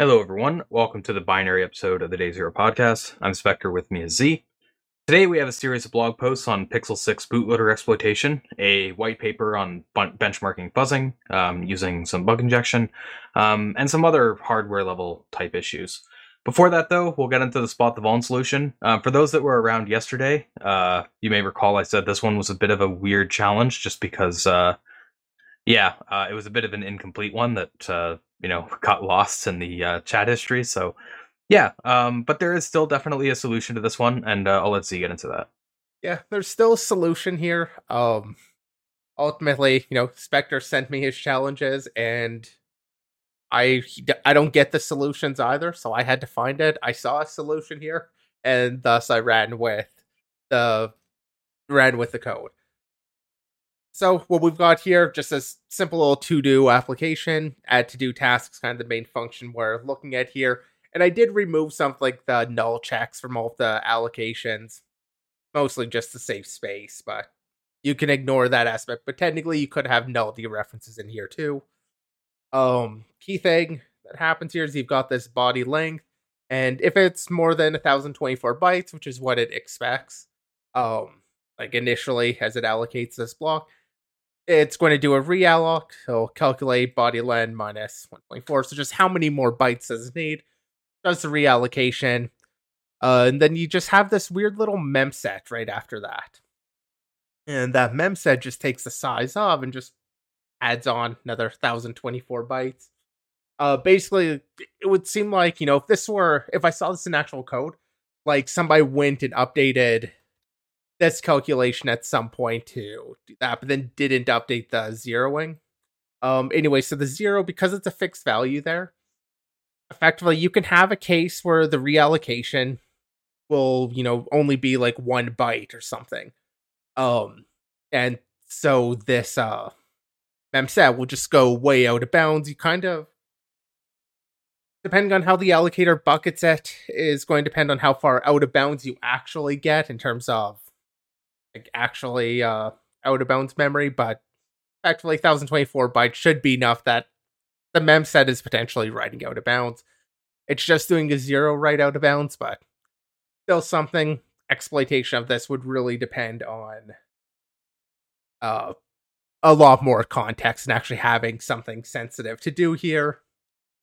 Hello, everyone. Welcome to the binary episode of the Day Zero podcast. I'm Spectre, with me is Z. Today, we have a series of blog posts on Pixel 6 bootloader exploitation, a white paper on benchmarking fuzzing using some bug injection, and some other hardware level type issues. Before that, though, we'll get into the Spot the Vuln solution. For those that were around yesterday, you may recall I said this one was a bit of a weird challenge just because, it was a bit of an incomplete one that got lost in the chat history. So, but there is still definitely a solution to this one, and I'll let Z get into that. Yeah, there's still a solution here. Ultimately, Spectre sent me his challenges, and I don't get the solutions either, so I had to find it. I saw a solution here, and thus I ran with the code. So what we've got here, just a simple little to-do application, add to-do tasks, kind of the main function we're looking at here. And I did remove something like the null checks from all of the allocations, mostly just to save space, but you can ignore that aspect. But technically, you could have nullity references in here too. Key thing that happens here is you've got this body length, and if it's more than 1,024 bytes, which is what it expects, like initially as it allocates this block, it's going to do a realloc, so calculate body length minus 1.4. So just how many more bytes does it need? Does the reallocation. And then you just have this weird little memset right after that. And that memset just takes the size of and just adds on another 1,024 bytes. Basically, it would seem like, if I saw this in actual code, like somebody went and updated this calculation at some point to do that, but then didn't update the zeroing. Anyway, so the zero, because it's a fixed value there, effectively you can have a case where the reallocation will, only be like one byte or something. And so this memset will just go way out of bounds. You kind of, depending on how the allocator buckets it, is going to depend on how far out of bounds you actually get in terms of out of bounds memory, but actually 1,024 bytes should be enough that the memset is potentially writing out of bounds. It's just doing a zero write out of bounds, but still something. Exploitation of this would really depend on a lot more context and actually having something sensitive to do here.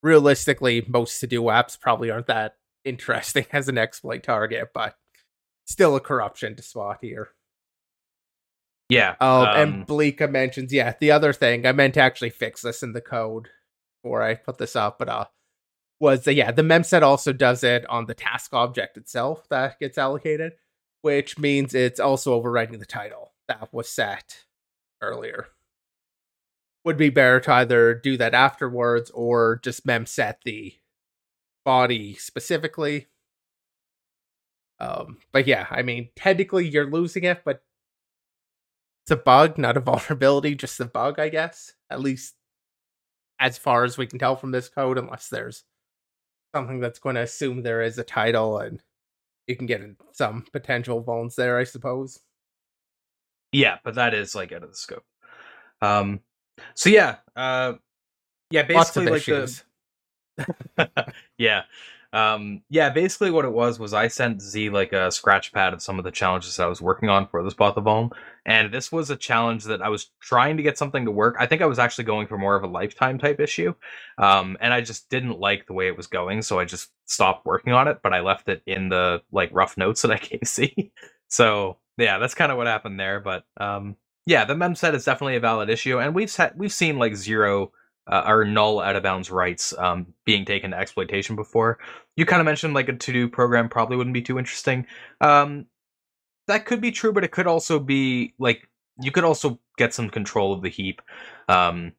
Realistically, most to-do apps probably aren't that interesting as an exploit target, but still a corruption to spot here. Yeah. And Bleaka mentions, the other thing, I meant to actually fix this in the code before I put this up, but was that, the memset also does it on the task object itself that gets allocated, which means it's also overriding the title that was set earlier. Would be better to either do that afterwards or just memset the body specifically. Technically you're losing it, but it's a bug, not a vulnerability, just a bug, I guess. At least as far as we can tell from this code, unless there's something that's going to assume there is a title and you can get some potential vulns there, I suppose. Yeah, but that is like out of the scope. Basically like the basically what it was I sent Z like a scratch pad of some of the challenges that I was working on for the Spot the Vuln, and this was a challenge that I was trying to get something to work. I think I was actually going for more of a lifetime type issue, and I just didn't like the way it was going, so I just stopped working on it, but I left it in the like rough notes that I can see. So yeah, that's kind of what happened there, but the memset is definitely a valid issue, and we've seen like zero or null out of bounds rights being taken to exploitation before. You kind of mentioned like a to-do program probably wouldn't be too interesting. That could be true, but it could also be like you could also get some control of the heap. The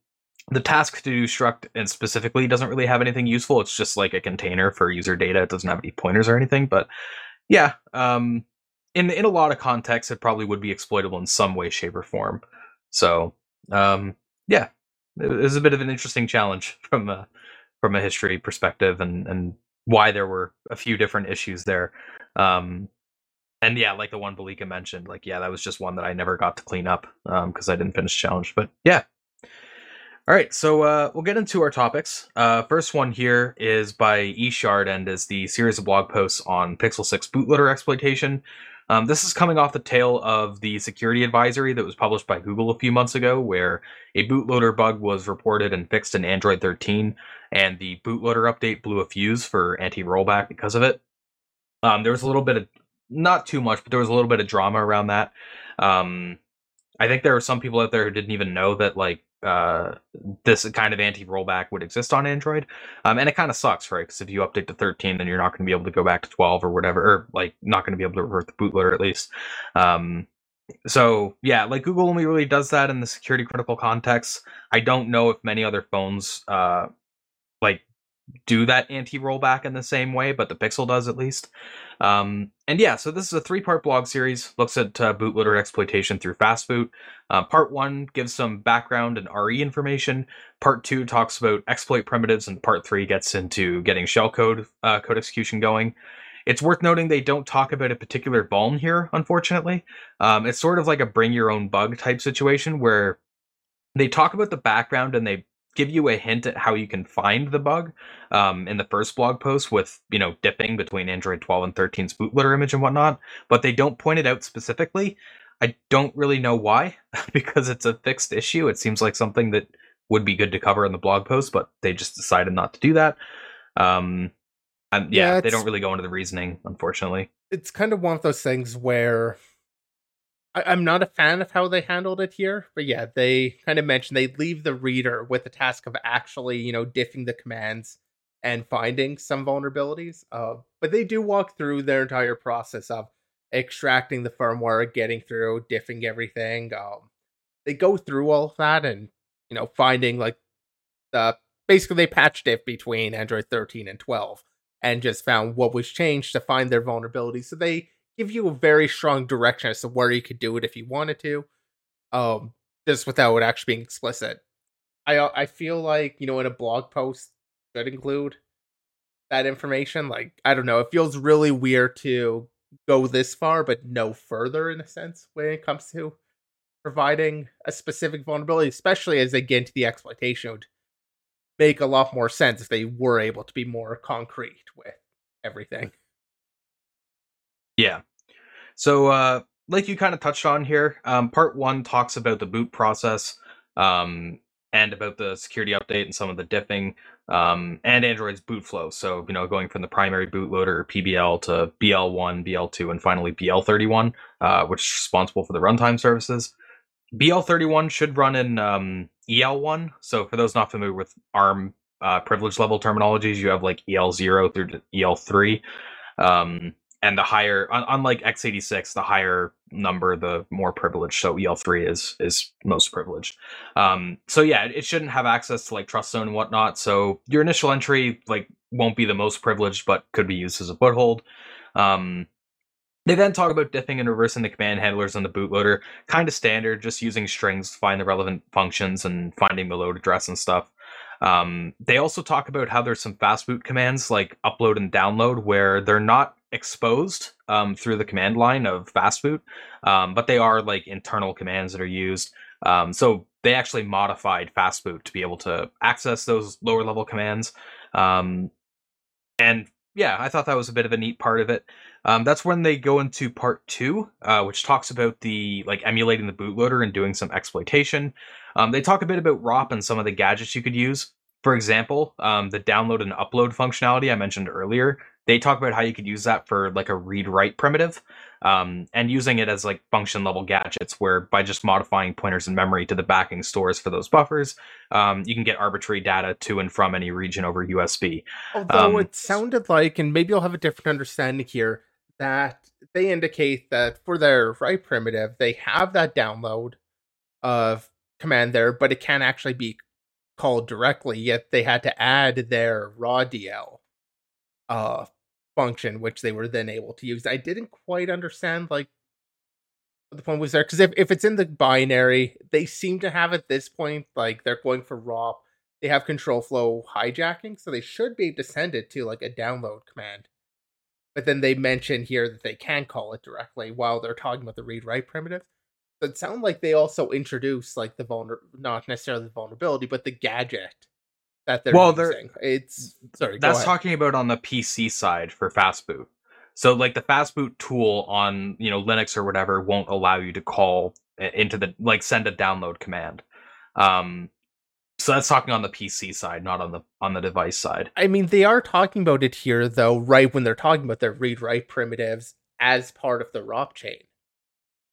task to-do struct and specifically doesn't really have anything useful. It's just like a container for user data. It doesn't have any pointers or anything, but in a lot of contexts, it probably would be exploitable in some way, shape, or form. So it was a bit of an interesting challenge from a history perspective, and why there were a few different issues there. Like the one Balika mentioned, that was just one that I never got to clean up because I didn't finish the challenge. But yeah, All right, so we'll get into our topics. First one here is by eShard and is the series of blog posts on Pixel 6 bootloader exploitation. This is coming off the tail of the security advisory that was published by Google a few months ago, where a bootloader bug was reported and fixed in Android 13, and the bootloader update blew a fuse for anti-rollback because of it. There was a little bit of, not too much, but there was a little bit of drama around that. I think there were some people out there who didn't even know that this kind of anti-rollback would exist on Android. And it kind of sucks, right? Because if you update to 13, then you're not going to be able to go back to 12 or whatever, or not going to be able to revert the bootloader at least. So yeah, Google only really does that in the security critical context. I don't know if many other phones do that anti-rollback in the same way, but the Pixel does at least. And yeah, so this is a three-part blog series, looks at bootloader exploitation through Fastboot. Part one gives some background and RE information. Part two talks about exploit primitives, and part three gets into getting shellcode code execution going. It's worth noting they don't talk about a particular vuln here, unfortunately. It's sort of like a bring your own bug type situation where they talk about the background and they give you a hint at how you can find the bug in the first blog post with, dipping between Android 12 and 13's bootloader image and whatnot, but they don't point it out specifically. I don't really know why, because it's a fixed issue. It seems like something that would be good to cover in the blog post, but they just decided not to do that. They don't really go into the reasoning, unfortunately. It's kind of one of those things where I'm not a fan of how they handled it here, but yeah, they kind of mentioned they leave the reader with the task of actually, diffing the commands and finding some vulnerabilities. But they do walk through their entire process of extracting the firmware, getting through, diffing everything. They go through all of that and, finding basically they patch diff between Android 13 and 12 and just found what was changed to find their vulnerabilities. So they give you a very strong direction as to where you could do it if you wanted to, just without it actually being explicit. I feel like, in a blog post should include that information. I don't know, it feels really weird to go this far, but no further in a sense when it comes to providing a specific vulnerability, especially as they get into the exploitation. It would make a lot more sense if they were able to be more concrete with everything. Yeah. So, you kind of touched on here, part one talks about the boot process, and about the security update and some of the diffing, and Android's boot flow. So, going from the primary bootloader or PBL to BL1, BL2, and finally BL31, which is responsible for the runtime services. BL31 should run in EL1. So for those not familiar with ARM privilege level terminologies, you have EL0 through to EL3. And the higher, unlike x86, the higher number, the more privileged. So EL3 is most privileged. So yeah, it shouldn't have access to trust zone and whatnot. So your initial entry won't be the most privileged, but could be used as a foothold. They then talk about diffing and reversing the command handlers on the bootloader. Kind of standard, just using strings to find the relevant functions and finding the load address and stuff. They also talk about how there's some fastboot commands like upload and download where they're not exposed through the command line of fastboot, but they are internal commands that are used. So they actually modified fastboot to be able to access those lower level commands. And yeah, I thought that was a bit of a neat part of it. That's when they go into part two, which talks about the emulating the bootloader and doing some exploitation. They talk a bit about ROP and some of the gadgets you could use. For example, the download and upload functionality I mentioned earlier. They talk about how you could use that for a read-write primitive, and using it as function-level gadgets, where by just modifying pointers in memory to the backing stores for those buffers, you can get arbitrary data to and from any region over USB. Although it sounded like, and maybe I'll have a different understanding here, that they indicate that for their write primitive, they have that download of command there, but it can't actually be called directly, yet they had to add their raw DL function, which they were then able to use. I didn't quite understand what the point was there, because if it's in the binary, they seem to have at this point they're going for raw. They have control flow hijacking, so they should be able to send it to a download command. But then they mention here that they can call it directly while they're talking about the read-write primitive. it sounded like they also introduced like the not necessarily the vulnerability, but the gadget that they're using. That's talking about on the PC side for Fastboot. So like the Fastboot tool on, you know, Linux or whatever won't allow you to call into the, like, send a download command. So that's talking on the PC side, not on the device side. I mean, they are talking about it here, though, right when they're talking about their read-write primitives as part of the ROP chain.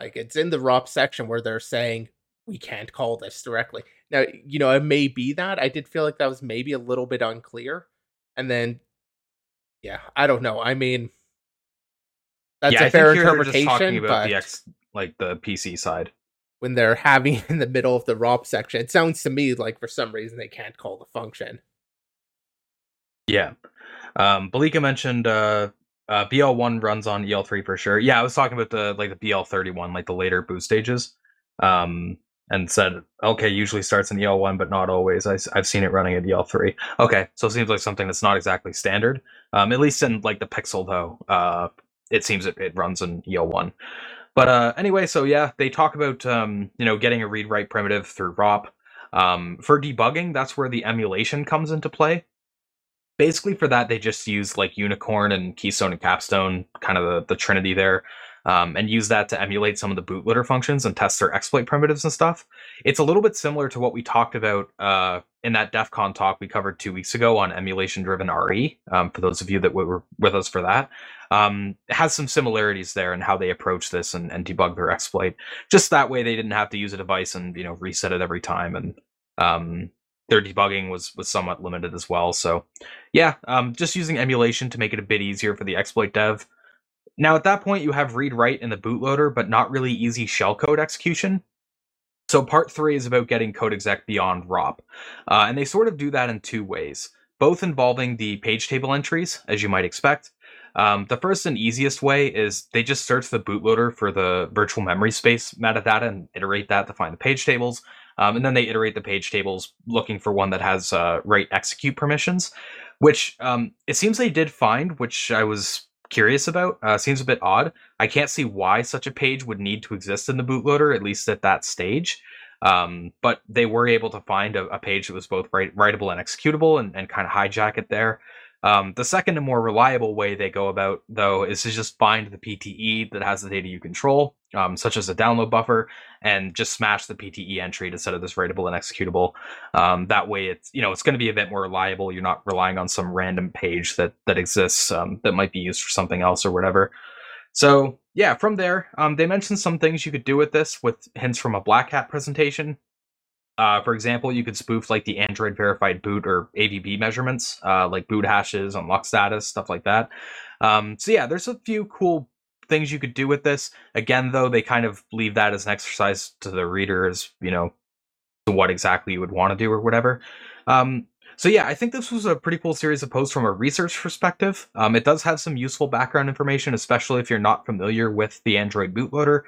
Like, it's in the ROP section where they're saying, we can't call this directly. Now, you know, it may be that. I did feel like that was maybe a little bit unclear. And then, yeah, I don't know. I mean, that's a fair interpretation. Just talking about the PC side. When they're having in the middle of the ROP section, it sounds to me like for some reason they can't call the function. Yeah. Balika mentioned BL1 runs on EL3 for sure. Yeah, I was talking about the BL31, like the later boot stages, and said, okay, usually starts in EL1, but not always. I've seen it running at EL3. Okay, so it seems like something that's not exactly standard. At least in like the Pixel, though, it seems it runs in EL1. But anyway, so yeah, they talk about getting a read-write primitive through ROP. For debugging, that's where the emulation comes into play. Basically for that, they just use like Unicorn and Keystone and Capstone, kind of the trinity there, and use that to emulate some of the bootloader functions and test their exploit primitives and stuff. It's a little bit similar to what we talked about in that DEF CON talk we covered 2 weeks ago on emulation-driven RE, for those of you that were with us for that. It has some similarities there in how they approach this and debug their exploit. Just that way they didn't have to use a device and, you know, reset it every time. And their debugging was somewhat limited as well. So yeah, just using emulation to make it a bit easier for the exploit dev. Now at that point you have read-write in the bootloader, but not really easy shellcode execution. So part 3 is about getting code exec beyond ROP. And they sort of do that in two ways, both involving the page table entries, as you might expect. The first and easiest way is they just search the bootloader for the virtual memory space metadata and iterate that to find the page tables. And then they iterate the page tables looking for one that has write execute permissions, which it seems they did find, which I was curious about. Seems a bit odd. I can't see why such a page would need to exist in the bootloader, at least at that stage. But they were able to find a page that was both writable and executable and kind of hijack it there. The second and more reliable way they go about, though, is to just find the PTE that has the data you control, such as a download buffer, and just smash the PTE entry to set it as writable and executable. That way, it's going to be a bit more reliable. You're not relying on some random page that exists that might be used for something else or whatever. So yeah, from there, they mentioned some things you could do with this, with hints from a Black Hat presentation. For example, you could spoof like the Android verified boot or AVB measurements, like boot hashes, unlock status, stuff like that. So yeah, there's a few cool things you could do with this. Again, though, they kind of leave that as an exercise to the reader as, you know, to what exactly you would want to do or whatever. So yeah, I think this was a pretty cool series of posts from a research perspective. It does have some useful background information, especially if you're not familiar with the Android bootloader.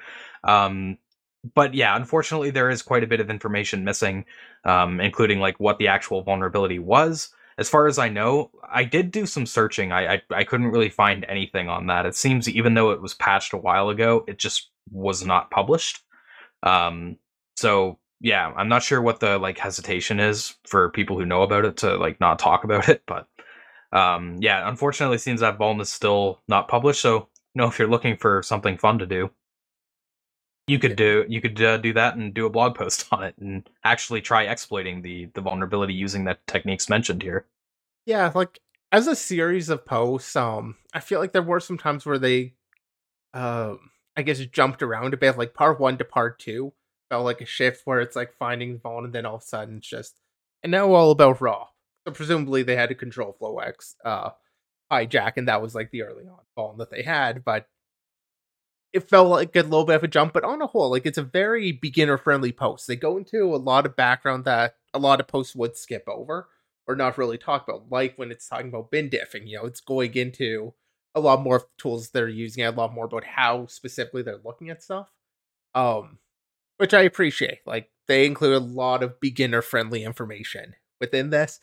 But yeah, unfortunately, there is quite a bit of information missing, including like what the actual vulnerability was. As far as I know, I did do some searching. I couldn't really find anything on that. It seems even though it was patched a while ago, it just was not published. So yeah, I'm not sure what the hesitation is for people who know about it to not talk about it. But yeah, unfortunately, it seems that vuln is still not published. So you know, if you're looking for something fun to do, You could do that and do a blog post on it and actually try exploiting the vulnerability using that techniques mentioned here. Yeah, as a series of posts, I feel like there were some times where they, I guess, jumped around a bit. Like part 1 to part 2 felt like a shift where it's finding the vuln, and then all of a sudden it's just, and now all about raw. So presumably they had a control flow X hijack, and that was the early on vuln that they had, but it felt like a little bit of a jump, but on a whole, it's a very beginner-friendly post. They go into a lot of background that a lot of posts would skip over or not really talk about, like when it's talking about bin diffing. You know, it's going into a lot more tools they're using, a lot more about how specifically they're looking at stuff, which I appreciate. They include a lot of beginner-friendly information within this.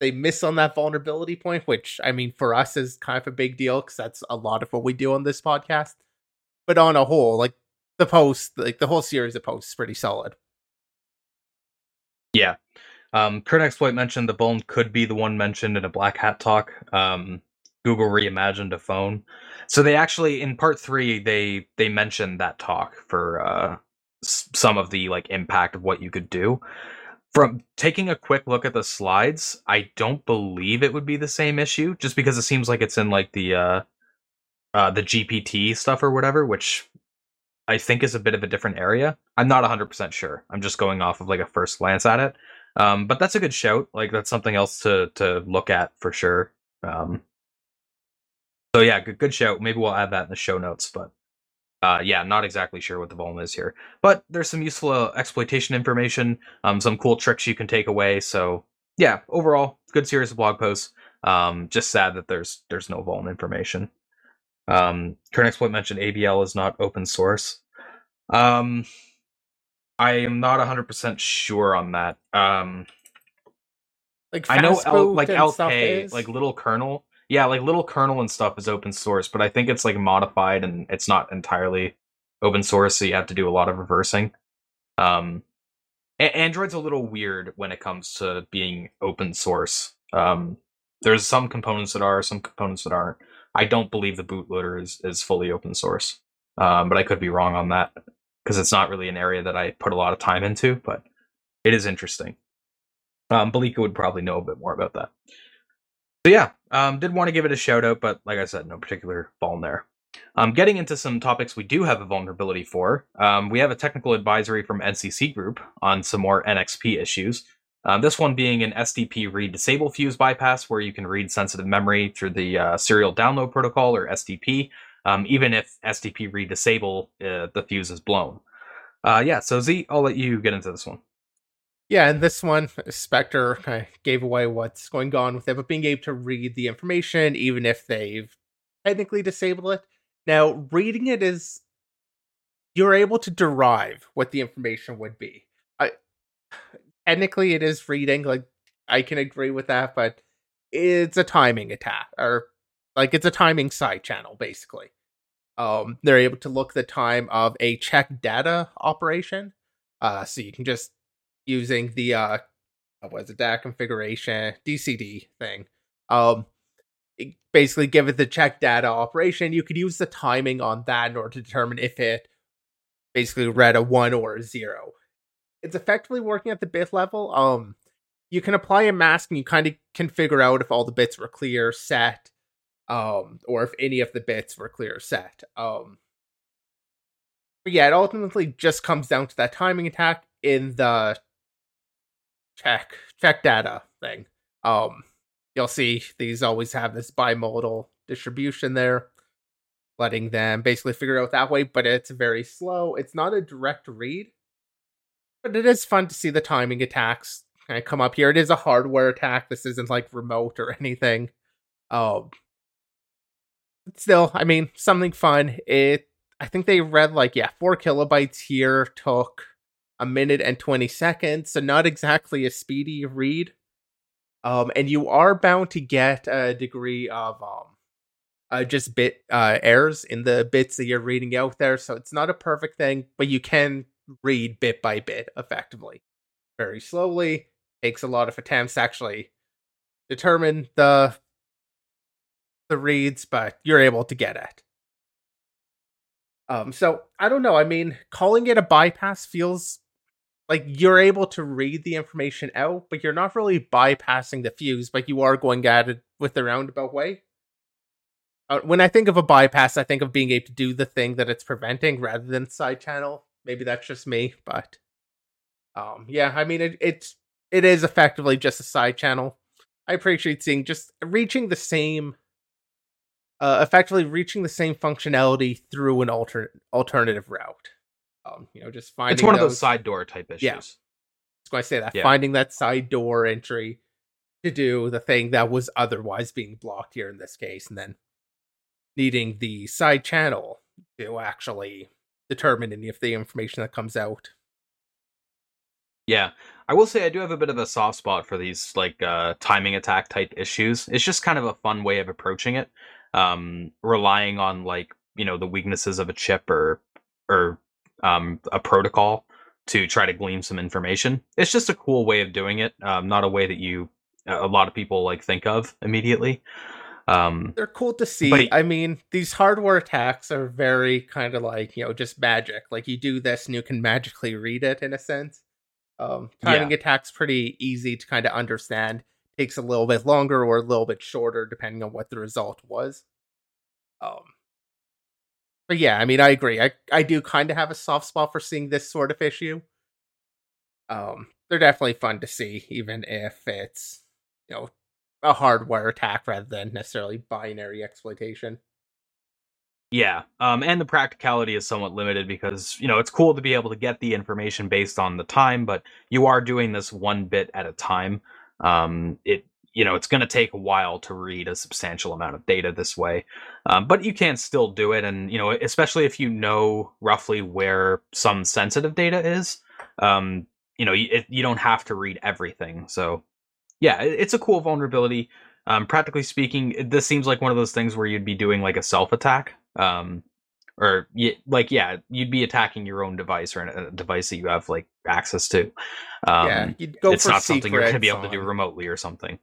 They miss on that vulnerability point, which, I mean, for us is kind of a big deal because that's a lot of what we do on this podcast. But on a whole, the post, like the whole series of posts, is pretty solid. Yeah. Kurt Exploit mentioned the bone could be the one mentioned in a Black Hat talk. Google reimagined a phone. So they actually, in part three, they mentioned that talk for some of the like impact of what you could do. From taking a quick look at the slides, I don't believe it would be the same issue, just because it seems like it's in like the GPT stuff or whatever, which I think is a bit of a different area. I'm not 100% sure. I'm just going off of like a first glance at it. But that's a good shout. Like that's something else to look at for sure. So yeah, good shout. Maybe we'll add that in the show notes, but yeah, not exactly sure what the volume is here, but there's some useful exploitation information, some cool tricks you can take away. So yeah, overall, good series of blog posts. Just sad that there's no volume information. Kern Exploit mentioned ABL is not open source. I am not 100% sure on that. Like I know LK, like Little Kernel. Yeah, like Little Kernel and stuff is open source, but I think it's like modified and it's not entirely open source, so you have to do a lot of reversing. Android's a little weird when it comes to being open source. There's some components that are, some components that aren't. I don't believe the bootloader is fully open source, but I could be wrong on that because it's not really an area that I put a lot of time into, but it is interesting. Bleaka would probably know a bit more about that. So yeah, did want to give it a shout out, but like I said, no particular vuln there. Getting into some topics we do have a vulnerability for, we have a technical advisory from NCC Group on some more NXP issues. This one being an SDP read disable fuse bypass, where you can read sensitive memory through the serial download protocol, or SDP, even if SDP read disable, the fuse is blown. Yeah, so Z, I'll let you get into this one. Yeah, and this one, Spectre, gave away what's going on with it, but being able to read the information, even if they've technically disabled it. Now, reading it is, you're able to derive what the information would be. Technically, it is reading, like, I can agree with that, but it's a timing attack, or, like, it's a timing side channel, basically. They're able to look the time of a check data operation, so you can just, using the DAC configuration DCD thing, basically give it the check data operation. You could use the timing on that in order to determine if it basically read a 1 or a 0. It's effectively working at the bit level. You can apply a mask and you kind of can figure out if all the bits were clear set, or if any of the bits were clear set. But yeah, it ultimately just comes down to that timing attack in the check data thing. You'll see these always have this bimodal distribution there, letting them basically figure out that way, but it's very slow. It's not a direct read, but it is fun to see the timing attacks kind of come up here. It is a hardware attack. This isn't like remote or anything. Still, I mean, something fun. I think they read 4 kilobytes here, took 1 minute and 20 seconds, so not exactly a speedy read. And you are bound to get a degree of just bit errors in the bits that you're reading out there, so it's not a perfect thing, but you can read bit by bit effectively. Very slowly, takes a lot of attempts to actually determine the reads, but you're able to get it. So I don't know. I mean, calling it a bypass feels like you're able to read the information out, but you're not really bypassing the fuse, but you are going at it with the roundabout way. When I think of a bypass, I think of being able to do the thing that it's preventing rather than side channel. Maybe that's just me, but yeah, I mean, it is effectively just a side channel. I appreciate seeing just reaching the same effectively reaching the same functionality through an alternative route. Just finding it's one of those side door type issues. Yeah, I was going to say that. Yeah. Finding that side door entry to do the thing that was otherwise being blocked here in this case, and then needing the side channel to actually determine any of the information that comes out. Yeah, I will say I do have a bit of a soft spot for these timing attack type issues. It's just kind of a fun way of approaching it. Relying on the weaknesses of a chip or a protocol to try to glean some information. It's just a cool way of doing it. Not a way that a lot of people like think of immediately. They're cool to see. I mean, these hardware attacks are very kind of like, just magic. Like, you do this and you can magically read it in a sense. Timing attacks pretty easy to kind of understand. Takes a little bit longer or a little bit shorter depending on what the result was. But yeah, I mean, I agree. I do kind of have a soft spot for seeing this sort of issue. They're definitely fun to see, even if it's, a hardware attack rather than necessarily binary exploitation. Yeah, and the practicality is somewhat limited because, it's cool to be able to get the information based on the time, but you are doing this one bit at a time. It's going to take a while to read a substantial amount of data this way, but you can still do it. And, especially if you know roughly where some sensitive data is, you don't have to read everything. So yeah, it's a cool vulnerability. Practically speaking, this seems like one of those things where you'd be doing like a self attack, you'd be attacking your own device or a device that you have like access to. You'd go it's for not something you're going to be able to do remotely or something.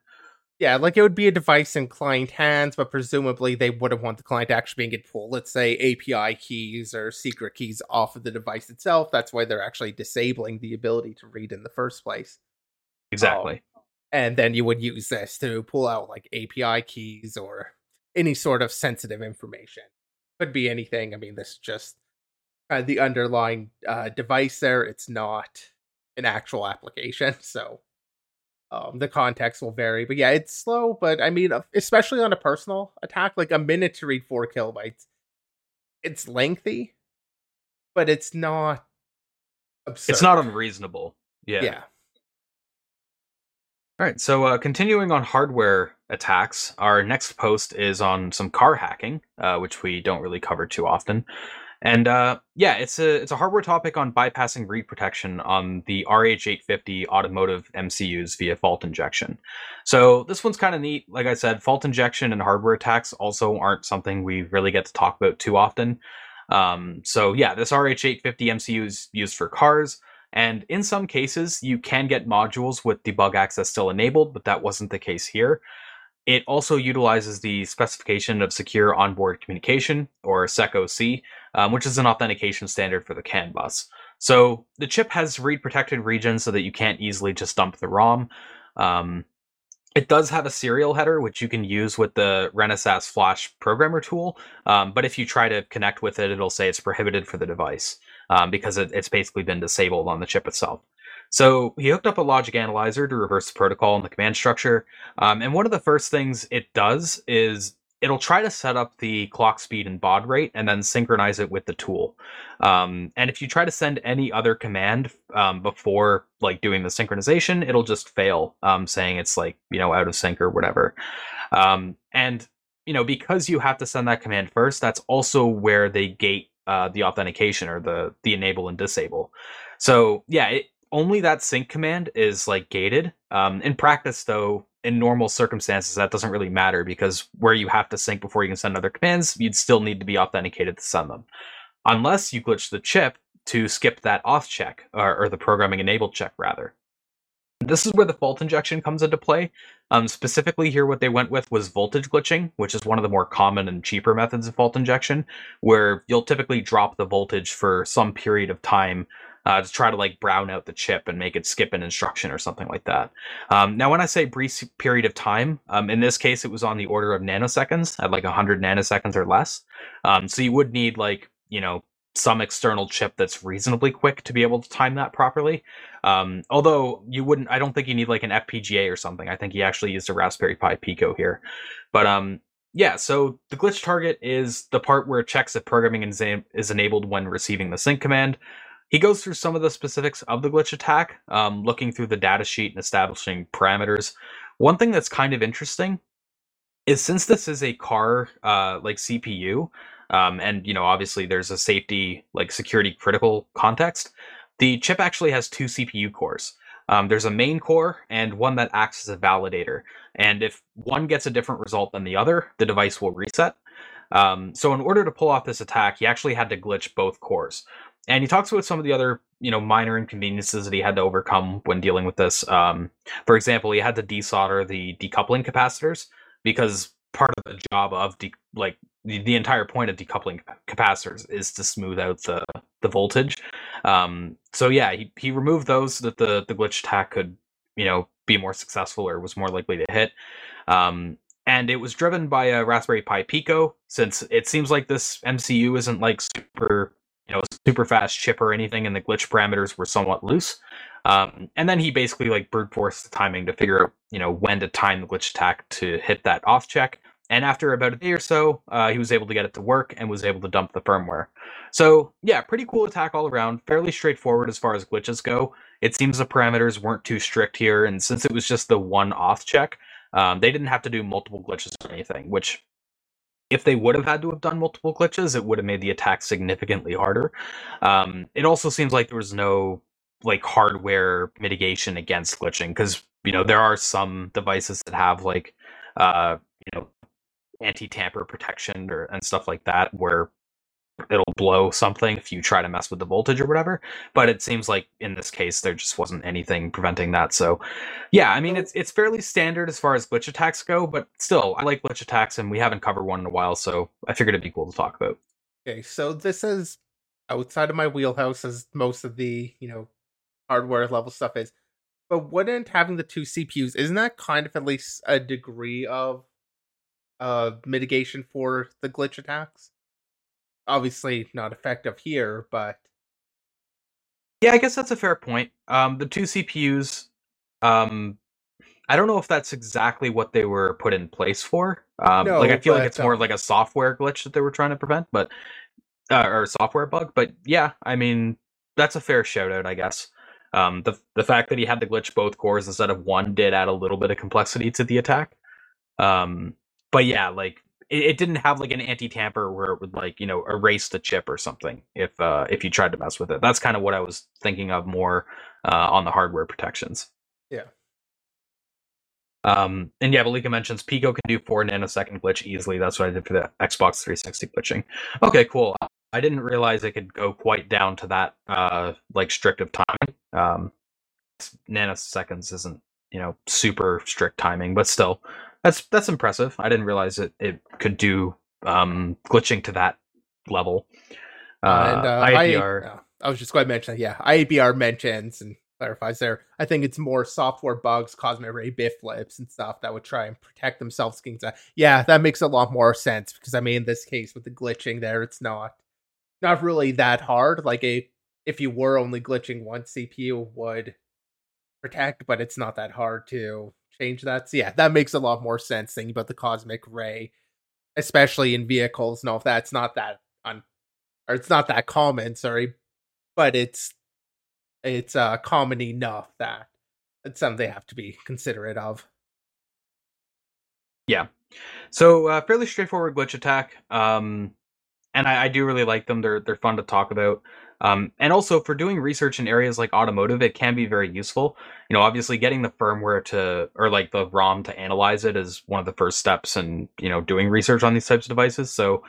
Yeah, like it would be a device in client hands, but presumably they wouldn't want the client actually being able to pull, let's say, API keys or secret keys off of the device itself. That's why they're actually disabling the ability to read in the first place. Exactly. And then you would use this to pull out like API keys or any sort of sensitive information. Could be anything. I mean, this is just the underlying device there. It's not an actual application, so the context will vary. But yeah, it's slow, but I mean, especially on a personal attack, like a minute to read 4 kilobytes. It's lengthy, but it's not absurd. It's not unreasonable. Yeah. All right, so continuing on hardware attacks, our next post is on some car hacking, which we don't really cover too often. And it's a hardware topic on bypassing read protection on the RH-850 automotive MCUs via fault injection. So this one's kind of neat. Like I said, fault injection and hardware attacks also aren't something we really get to talk about too often. This RH-850 MCU is used for cars. And in some cases, you can get modules with debug access still enabled, but that wasn't the case here. It also utilizes the specification of secure onboard communication, or SecOC, which is an authentication standard for the CAN bus. So the chip has read-protected regions so that you can't easily just dump the ROM. It does have a serial header, which you can use with the Renesas Flash Programmer tool, but if you try to connect with it, it'll say it's prohibited for the device. Because it's basically been disabled on the chip itself. So he hooked up a logic analyzer to reverse the protocol in the command structure. And one of the first things it does is it'll try to set up the clock speed and baud rate and then synchronize it with the tool. And if you try to send any other command before like doing the synchronization, it'll just fail, saying it's like, out of sync or whatever. Because you have to send that command first, that's also where they gate the authentication or the enable and disable. So yeah, only that sync command is like gated. In practice though, in normal circumstances, that doesn't really matter because where you have to sync before you can send other commands, you'd still need to be authenticated to send them. Unless you glitch the chip to skip that auth check or the programming enabled check rather. This is where the fault injection comes into play. Specifically here, what they went with was voltage glitching, which is one of the more common and cheaper methods of fault injection, where you'll typically drop the voltage for some period of time to try to like brown out the chip and make it skip an instruction or something like that. Now, when I say brief period of time, in this case, it was on the order of nanoseconds at like 100 nanoseconds or less. So you would need like, some external chip that's reasonably quick to be able to time that properly. Although I don't think you need like an FPGA or something. I think he actually used a Raspberry Pi Pico here. But so the glitch target is the part where it checks if programming is enabled when receiving the sync command. He goes through some of the specifics of the glitch attack, looking through the data sheet and establishing parameters. One thing that's kind of interesting is since this is a car like CPU, obviously there's a safety, like security critical context. The chip actually has 2 CPU cores. There's a main core and one that acts as a validator. And if one gets a different result than the other, the device will reset. So in order to pull off this attack, you actually had to glitch both cores. And he talks about some of the other, you know, minor inconveniences that he had to overcome when dealing with this. For example, he had to desolder the decoupling capacitors, because part of the job of the entire point of decoupling capacitors is to smooth out the voltage. So yeah, he removed those so that the glitch attack could, you know, be more successful or was more likely to hit. And it was driven by a Raspberry Pi Pico, since it seems like this MCU isn't like super fast chip or anything, and the glitch parameters were somewhat loose. And then he basically like brute forced the timing to figure out, you know, when to time the glitch attack to hit that off check. And after about a day or so, he was able to get it to work and was able to dump the firmware. So yeah, pretty cool attack all around, fairly straightforward as far as glitches go. It seems the parameters weren't too strict here, and since it was just the one off check, they didn't have to do multiple glitches or anything, which, if they would have had to have done multiple glitches, it would have made the attack significantly harder. It also seems like there was no like hardware mitigation against glitching, because, you know, there are some devices that have like anti-tamper protection and stuff like that, where it'll blow something if you try to mess with the voltage or whatever. But it seems like in this case there just wasn't anything preventing that. So yeah, I mean, it's fairly standard as far as glitch attacks go, but still, I like glitch attacks, and we haven't covered one in a while, so I figured it'd be cool to talk about. Okay, so this is outside of my wheelhouse, as most of the, you know, hardware level stuff is. But wouldn't having the two CPUs, isn't that kind of at least a degree of mitigation for the glitch attacks? Obviously not effective here, but yeah, I guess that's a fair point. The two CPUs, I don't know if that's exactly what they were put in place for. No, like I feel like it's more like a software glitch that they were trying to prevent, but or a software bug. But yeah, I mean, that's a fair shout out, I guess. The fact that he had to glitch both cores instead of one did add a little bit of complexity to the attack. But yeah, like it didn't have like an anti-tamper where it would like, you know, erase the chip or something if you tried to mess with it. That's kind of what I was thinking of more on the hardware protections. Yeah. And yeah, Balika mentions Pico can do 4 nanosecond glitch easily. That's what I did for the Xbox 360 glitching. Okay, cool. I didn't realize it could go quite down to that like strict of timing. Nanoseconds isn't, you know, super strict timing, but still, that's impressive. I didn't realize it could do glitching to that level. IABR. I was just going to mention that. Yeah, IABR mentions and clarifies there. I think it's more software bugs causing array bit flips and stuff that would try and protect themselves against that. Yeah, that makes a lot more sense, because I mean, in this case with the glitching there, it's not really that hard. Like if you were only glitching one CPU would protect, but it's not that hard to change that. So yeah, that makes a lot more sense thinking about the cosmic ray, especially in vehicles. No, if that's not that it's not that common, sorry, but it's common enough that it's something they have to be considerate of. Yeah. So fairly straightforward glitch attack. And I do really like them. They're fun to talk about. And also for doing research in areas like automotive, it can be very useful. You know, obviously getting the firmware to, or like the ROM to analyze it, is one of the first steps in, you know, doing research on these types of devices. So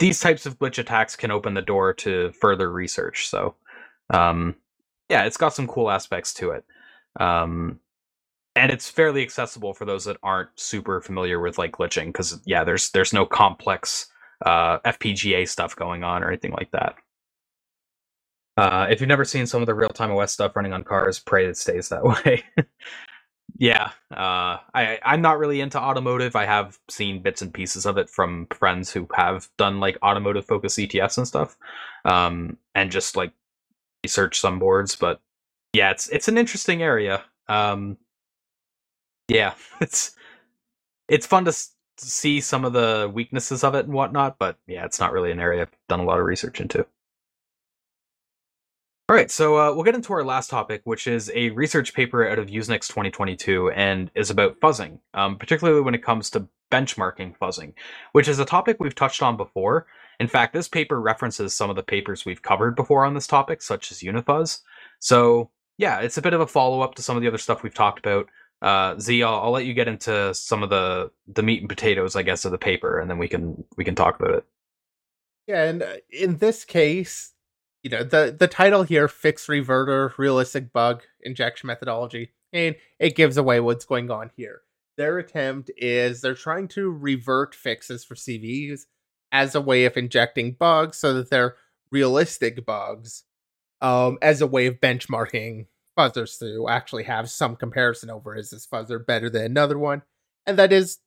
these types of glitch attacks can open the door to further research. So yeah, it's got some cool aspects to it. And it's fairly accessible for those that aren't super familiar with like glitching, because yeah, there's no complex FPGA stuff going on or anything like that. If you've never seen some of the real-time OS stuff running on cars, pray it stays that way. Yeah, I'm not really into automotive. I have seen bits and pieces of it from friends who have done like automotive-focused ETFs and stuff, and just like research some boards. But yeah, it's an interesting area. Yeah, it's fun to see some of the weaknesses of it and whatnot. But yeah, it's not really an area I've done a lot of research into. All right, so we'll get into our last topic, which is a research paper out of USENIX 2022 and is about fuzzing, particularly when it comes to benchmarking fuzzing, which is a topic we've touched on before. In fact, this paper references some of the papers we've covered before on this topic, such as UniFuzz. So yeah, it's a bit of a follow-up to some of the other stuff we've talked about. Z, I'll let you get into some of the meat and potatoes, I guess, of the paper, and then we can talk about it. Yeah, and in this case, you know, the title here, Fix Reverter, Realistic Bug, Injection Methodology, and it gives away what's going on here. Their attempt is they're trying to revert fixes for CVEs as a way of injecting bugs so that they're realistic bugs, as a way of benchmarking fuzzers to actually have some comparison over, is this fuzzer better than another one? And that is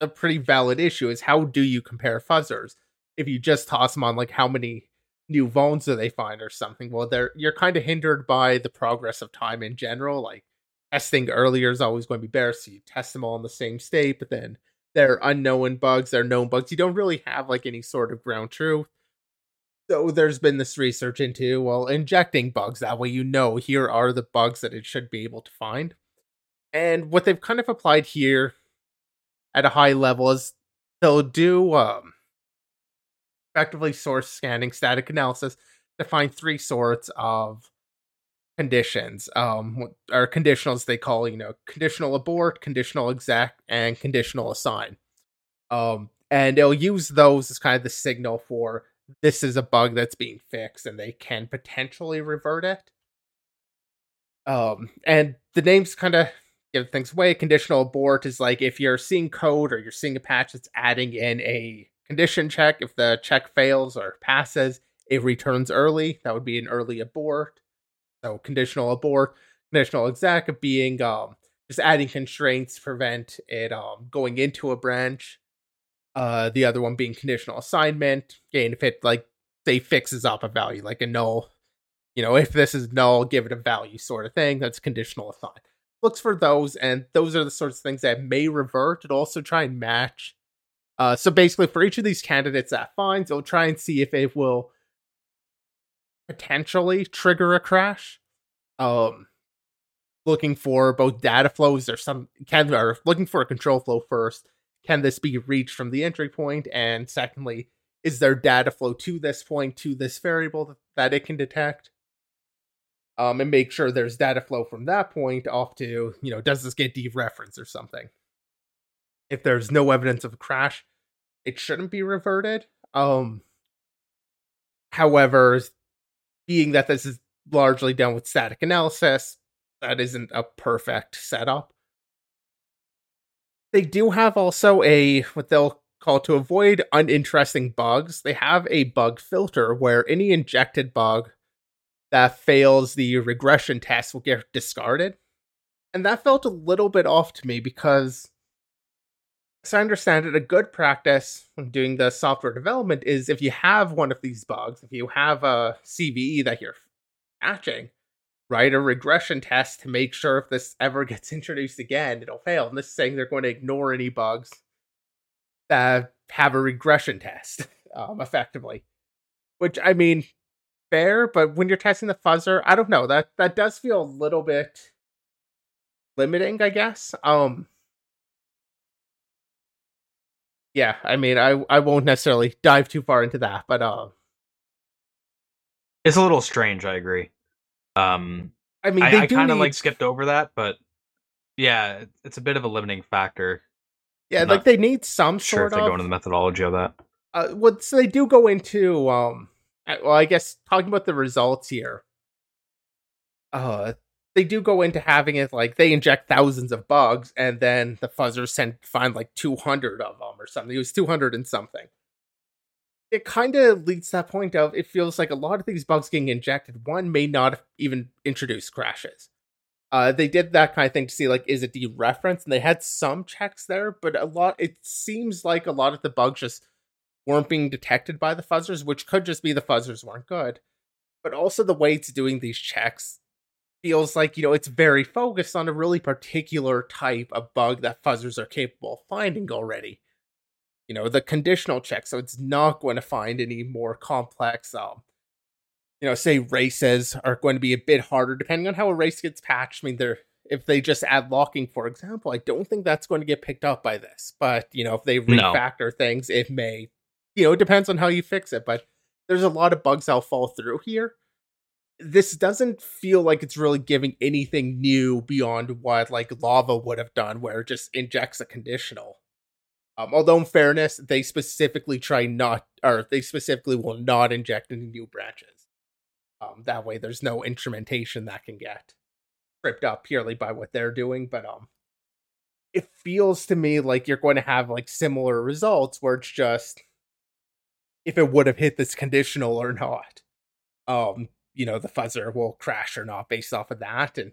a pretty valid issue, is how do you compare fuzzers? If you just toss them on, like, how many new vulns do they find or something, well, you're kind of hindered by the progress of time in general. Like, testing earlier is always going to be better, so you test them all in the same state, but then they're unknown bugs, they're known bugs. You don't really have, like, any sort of ground truth. So there's been this research into, well, injecting bugs. That way you know here are the bugs that it should be able to find. And what they've kind of applied here at a high level is they'll do effectively source scanning, static analysis to find three sorts of conditions, or conditionals they call, you know, conditional abort, conditional exec, and conditional assign. And they'll use those as kind of the signal for this is a bug that's being fixed and they can potentially revert it. And the names kind of give things away. Conditional abort is like if you're seeing code or you're seeing a patch that's adding in a condition check. If the check fails or passes, it returns early. That would be an early abort. So conditional abort. Conditional exec being just adding constraints to prevent it going into a branch. The other one being conditional assignment. Again, if it, like, say, fixes up a value, like a null, you know, if this is null, give it a value sort of thing, that's conditional assign. Looks for those, and those are the sorts of things that may revert. It'll also try and match. So basically, for each of these candidates that finds, it'll try and see if it will potentially trigger a crash. Looking for both data flows or looking for a control flow first. Can this be reached from the entry point? And secondly, is there data flow to this point, to this variable that it can detect? And make sure there's data flow from that point off to, you know, does this get dereferenced or something? If there's no evidence of a crash, it shouldn't be reverted. However, being that this is largely done with static analysis, that isn't a perfect setup. They do have also a, what they'll call to avoid uninteresting bugs, they have a bug filter where any injected bug that fails the regression test will get discarded. And that felt a little bit off to me because, as I understand it, a good practice when doing the software development is if you have one of these bugs, if you have a CVE that you're patching, write a regression test to make sure if this ever gets introduced again, it'll fail. And this is saying they're going to ignore any bugs that have a regression test, effectively. Which, I mean, fair, but when you're testing the fuzzer, I don't know, that does feel a little bit limiting, I guess. Yeah, I mean, I won't necessarily dive too far into that, but... It's a little strange, I agree. I mean, I kind of skipped over that, but yeah, it's a bit of a limiting factor. Yeah, like they need some sort of. Sure, if they go into the methodology of that. So they do go into. Well, I guess talking about the results here. They do go into having it like they inject thousands of bugs, and then the fuzzers find like 200 of them or something. It was 200 and something. It kind of leads to that point of it feels like a lot of these bugs getting injected, one may not have even introduce crashes. They did that kind of thing to see, like, is it dereferenced? And they had some checks there, but it seems like a lot of the bugs just weren't being detected by the fuzzers, which could just be the fuzzers weren't good. But also the way it's doing these checks feels like, you know, it's very focused on a really particular type of bug that fuzzers are capable of finding already. You know, the conditional check, so it's not going to find any more complex, you know, say races are going to be a bit harder depending on how a race gets patched. I mean, if they just add locking, for example, I don't think that's going to get picked up by this. But, you know, if they refactor things, it may, you know, it depends on how you fix it. But there's a lot of bugs that'll fall through here. This doesn't feel like it's really giving anything new beyond what, like, Lava would have done, where it just injects a conditional. Although in fairness, they specifically will not inject any new branches. That way there's no instrumentation that can get tripped up purely by what they're doing. But it feels to me like you're going to have like similar results where it's just if it would have hit this conditional or not. You know, the fuzzer will crash or not based off of that. And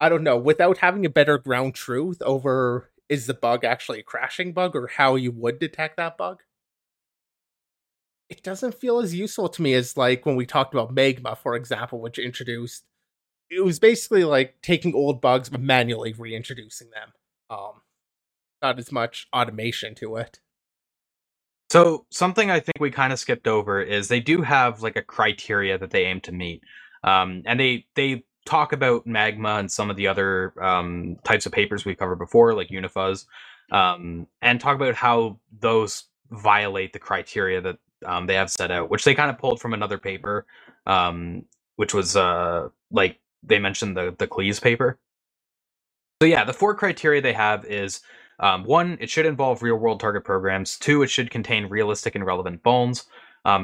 I don't know, without having a better ground truth over is the bug actually a crashing bug or how you would detect that bug, it doesn't feel as useful to me as like when we talked about Magma, for example, which introduced, it was basically like taking old bugs but manually reintroducing them. Not as much automation to it. So something I think we kind of skipped over is they do have like a criteria that they aim to meet. And they talk about Magma and some of the other types of papers we've covered before, like UniFuzz, and talk about how those violate the criteria that they have set out, which they kind of pulled from another paper, which was like they mentioned the Cleese paper. So yeah, the four criteria they have is 1, it should involve real-world target programs. 2, it should contain realistic and relevant bones.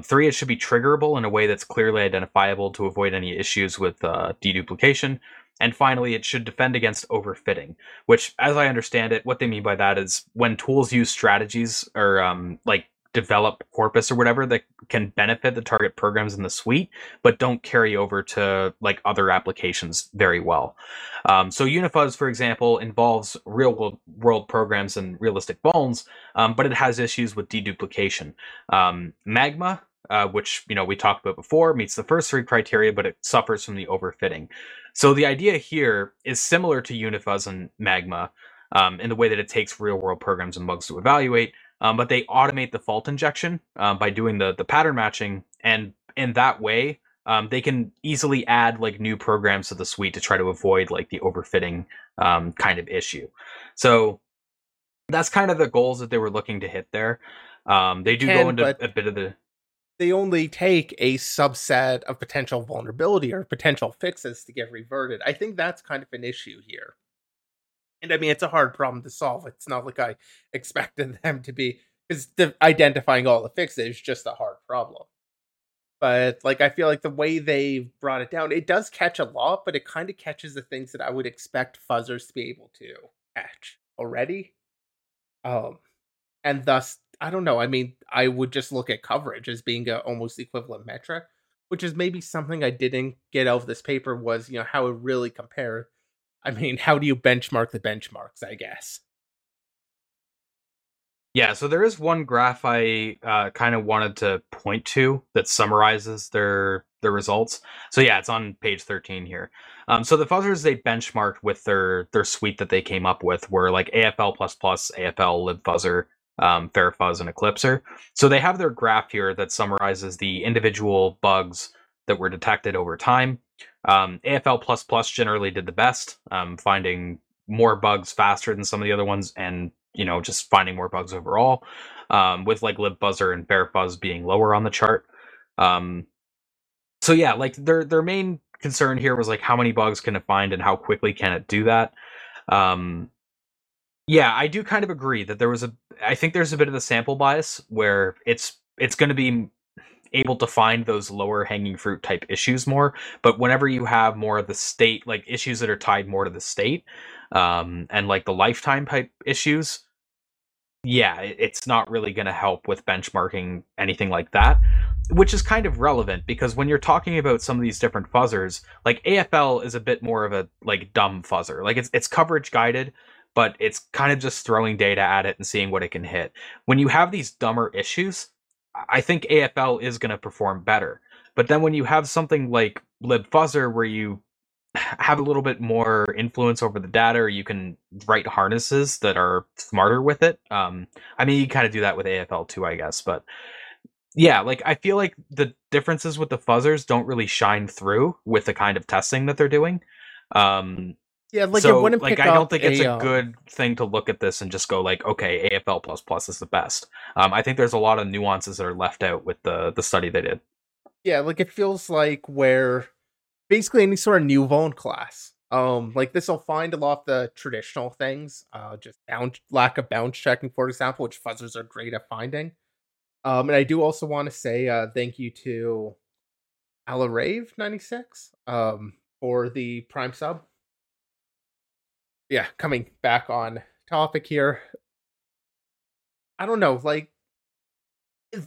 3, it should be triggerable in a way that's clearly identifiable to avoid any issues with deduplication. And finally, it should defend against overfitting, which, as I understand it, what they mean by that is when tools use strategies or like develop corpus or whatever that can benefit the target programs in the suite, but don't carry over to like other applications very well. So UniFuzz, for example, involves real world programs and realistic bones, but it has issues with deduplication. Magma, which, you know, we talked about before, meets the first three criteria, but it suffers from the overfitting. So the idea here is similar to UniFuzz and Magma in the way that it takes real world programs and bugs to evaluate. But they automate the fault injection by doing the pattern matching. And in that way, they can easily add like new programs to the suite to try to avoid like the overfitting kind of issue. So that's kind of the goals that they were looking to hit there. They do go into a bit of the... They only take a subset of potential vulnerability or potential fixes to get reverted. I think that's kind of an issue here. And I mean, it's a hard problem to solve. It's not like I expected them to be, because identifying all the fixes is just a hard problem. But like, I feel like the way they brought it down, it does catch a lot, but it kind of catches the things that I would expect fuzzers to be able to catch already. And thus, I don't know. I mean, I would just look at coverage as being an almost equivalent metric, which is maybe something I didn't get out of this paper was, you know, how it really compared. I mean, how do you benchmark the benchmarks, I guess? Yeah, so there is one graph I kind of wanted to point to that summarizes their results. So yeah, it's on page 13 here. So the fuzzers they benchmarked with their suite that they came up with were like AFL++, AFL, LibFuzzer, Fairfuzz, and Eclipser. So they have their graph here that summarizes the individual bugs that were detected over time. AFL++ generally did the best, finding more bugs faster than some of the other ones, and you know, just finding more bugs overall, with like LibFuzzer and Fairfuzz being lower on the chart. So yeah, like their main concern here was like how many bugs can it find and how quickly can it do that. Yeah, I do kind of agree that I think there's a bit of a sample bias where it's going to be able to find those lower hanging fruit type issues more, but whenever you have more of the state, like issues that are tied more to the state and like the lifetime type issues, yeah, it's not really going to help with benchmarking anything like that, which is kind of relevant because when you're talking about some of these different fuzzers, like AFL is a bit more of a like dumb fuzzer, like it's coverage guided, but it's kind of just throwing data at it and seeing what it can hit. When you have these dumber issues, I think AFL is going to perform better. But then when you have something like LibFuzzer where you have a little bit more influence over the data, or you can write harnesses that are smarter with it. I mean, you kind of do that with AFL too, I guess. But yeah, like I feel like the differences with the fuzzers don't really shine through with the kind of testing that they're doing. Yeah, like so, it wouldn't like, pick I don't think it's a good thing to look at this and just go like, okay, AFL++ is the best. I think there's a lot of nuances that are left out with the study they did. Yeah, like it feels like where basically any sort of new vuln class, like this will find a lot of the traditional things, just lack of bounds checking, for example, which fuzzers are great at finding. And I do also want to say thank you to Alarave96 for the Prime sub. Yeah, coming back on topic here. I don't know, like,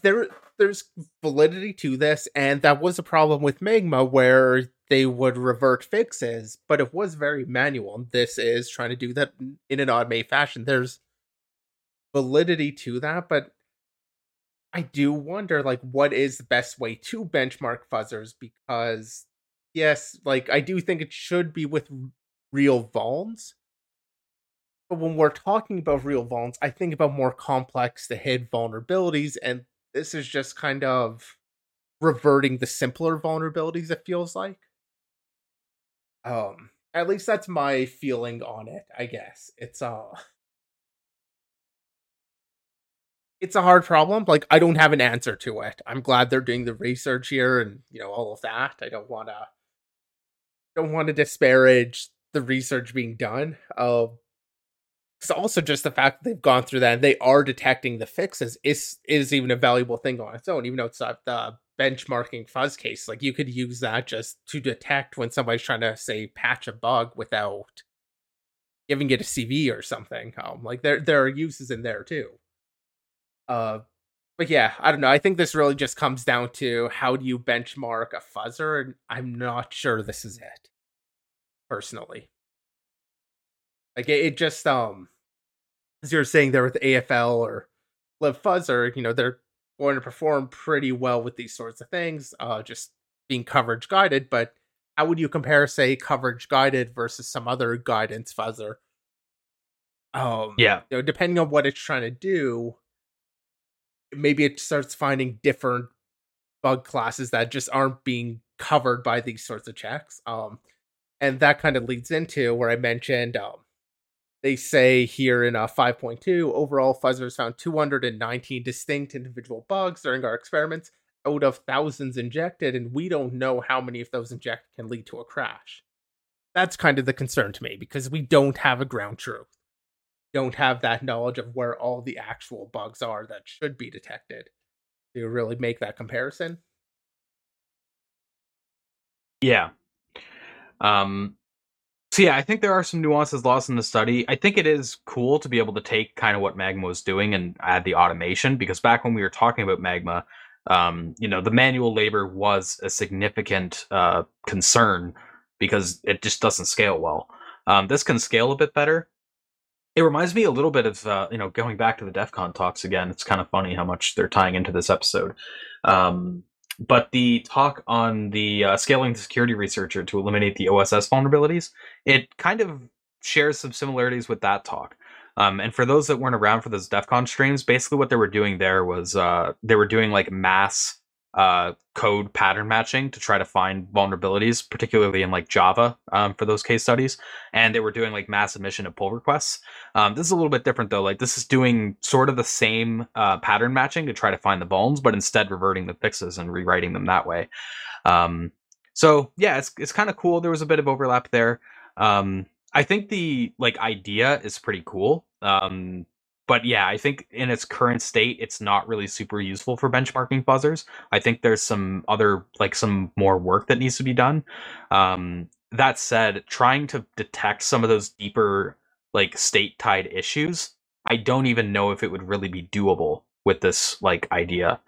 there's validity to this, and that was a problem with Magma where they would revert fixes, but it was very manual. This is trying to do that in an automated fashion. There's validity to that, but I do wonder, like, what is the best way to benchmark fuzzers? Because, yes, like, I do think it should be with real vulns. But when we're talking about real vulns, I think about more complex to hid vulnerabilities, and this is just kind of reverting the simpler vulnerabilities, it feels like. At least that's my feeling on it, I guess. It's a hard problem. Like, I don't have an answer to it. I'm glad they're doing the research here and, you know, all of that. I don't want to disparage the research being done. It's also just the fact that they've gone through that and they are detecting the fixes is even a valuable thing on its own, even though it's not the benchmarking fuzz case. Like, you could use that just to detect when somebody's trying to, say, patch a bug without giving it a CV or something. Like, there are uses in there too. But yeah, I don't know. I think this really just comes down to how do you benchmark a fuzzer, and I'm not sure this is it, personally. Like, it just, as you were saying there with AFL or LibFuzzer, you know, they're going to perform pretty well with these sorts of things, just being coverage guided, but how would you compare, say, coverage guided versus some other guidance fuzzer? Yeah. You know, depending on what it's trying to do, maybe it starts finding different bug classes that just aren't being covered by these sorts of checks. And that kind of leads into where I mentioned, they say here in 5.2, overall fuzzers found 219 distinct individual bugs during our experiments out of thousands injected, and we don't know how many of those injected can lead to a crash. That's kind of the concern to me, because we don't have a ground truth. Don't have that knowledge of where all the actual bugs are that should be detected to really make that comparison. Yeah. So yeah, I think there are some nuances lost in the study. I think it is cool to be able to take kind of what Magma was doing and add the automation, because back when we were talking about Magma, you know, the manual labor was a significant concern because it just doesn't scale well. This can scale a bit better. It reminds me a little bit of, you know, going back to the DEF CON talks again. It's kind of funny how much they're tying into this episode. But the talk on the scaling the security researcher to eliminate the OSS vulnerabilities, it kind of shares some similarities with that talk. And for those that weren't around for those DEF CON streams, basically what they were doing there was they were doing like mass code pattern matching to try to find vulnerabilities, particularly in like Java, for those case studies. And they were doing like mass submission of pull requests. This is a little bit different though. Like, this is doing sort of the same pattern matching to try to find the vulns, but instead reverting the fixes and rewriting them that way. So yeah, it's kind of cool. There was a bit of overlap there. I think the like idea is pretty cool. But yeah, I think in its current state, it's not really super useful for benchmarking fuzzers. I think there's some other, like some more work that needs to be done. That said, trying to detect some of those deeper, like state-tied issues, I don't even know if it would really be doable with this like idea.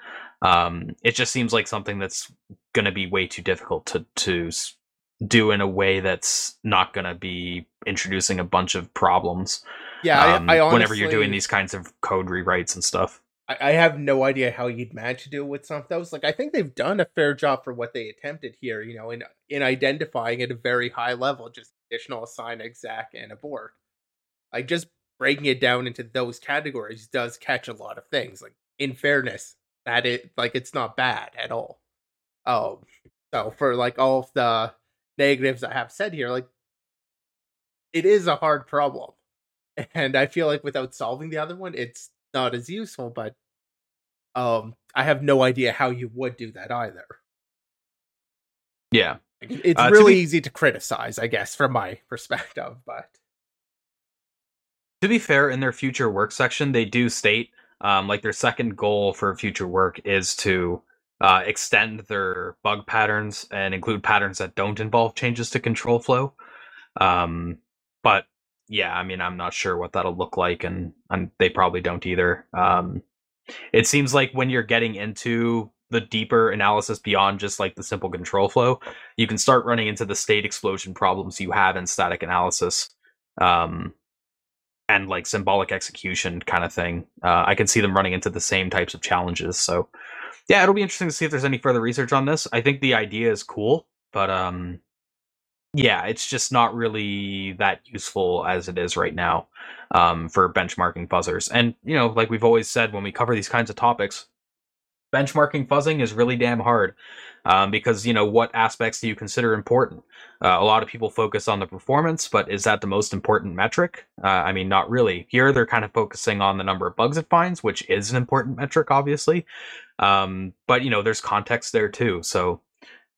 It just seems like something that's going to be way too difficult to do in a way that's not going to be introducing a bunch of problems. Yeah, I honestly, whenever you're doing these kinds of code rewrites and stuff, I have no idea how you'd manage to do it with some of those. Like, I think they've done a fair job for what they attempted here, you know, in identifying at a very high level, just additional, assign, exact, and abort. Like, just breaking it down into those categories does catch a lot of things. Like, in fairness, that it, like, it's not bad at all. So for like all of the negatives I have said here, like, it is a hard problem. And I feel like without solving the other one, it's not as useful, but I have no idea how you would do that either. Yeah. It's really easy to criticize, I guess, from my perspective, but... To be fair, in their future work section, they do state, like, their second goal for future work is to extend their bug patterns and include patterns that don't involve changes to control flow. But yeah, I mean, I'm not sure what that'll look like, and they probably don't either. It seems like when you're getting into the deeper analysis beyond just like the simple control flow, you can start running into the state explosion problems you have in static analysis, and like symbolic execution kind of thing. I can see them running into the same types of challenges. So yeah, it'll be interesting to see if there's any further research on this. I think the idea is cool, but yeah, it's just not really that useful as it is right now, for benchmarking fuzzers. And, you know, like we've always said, when we cover these kinds of topics, benchmarking fuzzing is really damn hard, because, you know, what aspects do you consider important? A lot of people focus on the performance, but is that the most important metric? I mean, not really. Here, they're kind of focusing on the number of bugs it finds, which is an important metric, obviously. But, you know, there's context there, too. So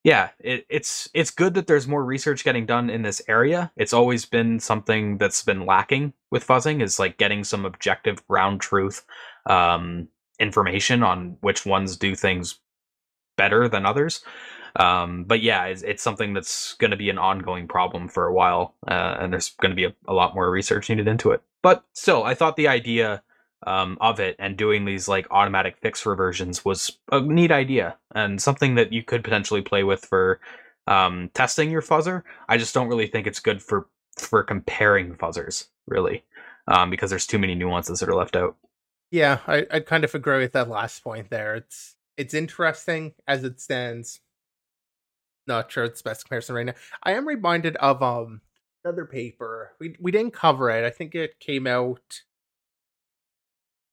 yeah, it's good that there's more research getting done in this area. It's always been something that's been lacking with fuzzing, is like getting some objective ground truth information on which ones do things better than others. But yeah, it's something that's going to be an ongoing problem for a while, and there's going to be a lot more research needed into it. But still, I thought the idea of it and doing these like automatic fix reversions was a neat idea and something that you could potentially play with for testing your fuzzer. I just don't really think it's good for comparing fuzzers, really, because there's too many nuances that are left out. Yeah, I'd kind of agree with that last point there. It's interesting as it stands. Not sure it's the best comparison right now. I am reminded of another paper. We didn't cover it. I think it came out.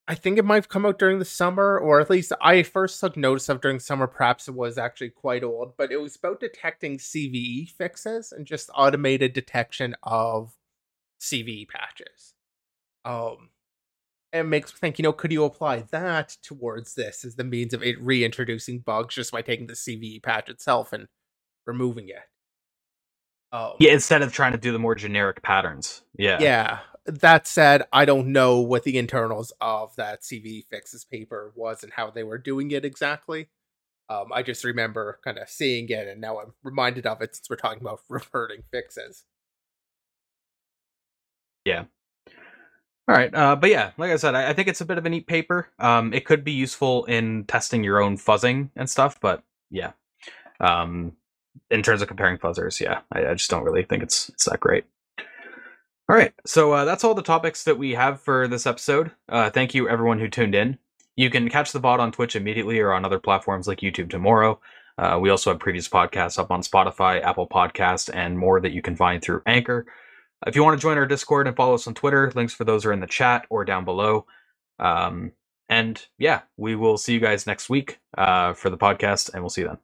I think it might have come out during the summer, or at least I first took notice of during summer. Perhaps it was actually quite old, but it was about detecting CVE fixes and just automated detection of CVE patches. And it makes me think, you know, could you apply that towards this as the means of it reintroducing bugs just by taking the CVE patch itself and removing it? Yeah, instead of trying to do the more generic patterns. Yeah. Yeah. That said, I don't know what the internals of that CVE fixes paper was and how they were doing it exactly. I just remember kind of seeing it, and now I'm reminded of it since we're talking about reverting fixes. Yeah. All right. But yeah, like I said, I think it's a bit of a neat paper. It could be useful in testing your own fuzzing and stuff, but yeah. In terms of comparing fuzzers, yeah, I just don't really think it's that great. All right, so that's all the topics that we have for this episode. Thank you, everyone who tuned in. You can catch the VOD on Twitch immediately or on other platforms like YouTube tomorrow. We also have previous podcasts up on Spotify, Apple Podcasts, and more that you can find through Anchor. If you want to join our Discord and follow us on Twitter, links for those are in the chat or down below. And yeah, we will see you guys next week for the podcast, and we'll see you then.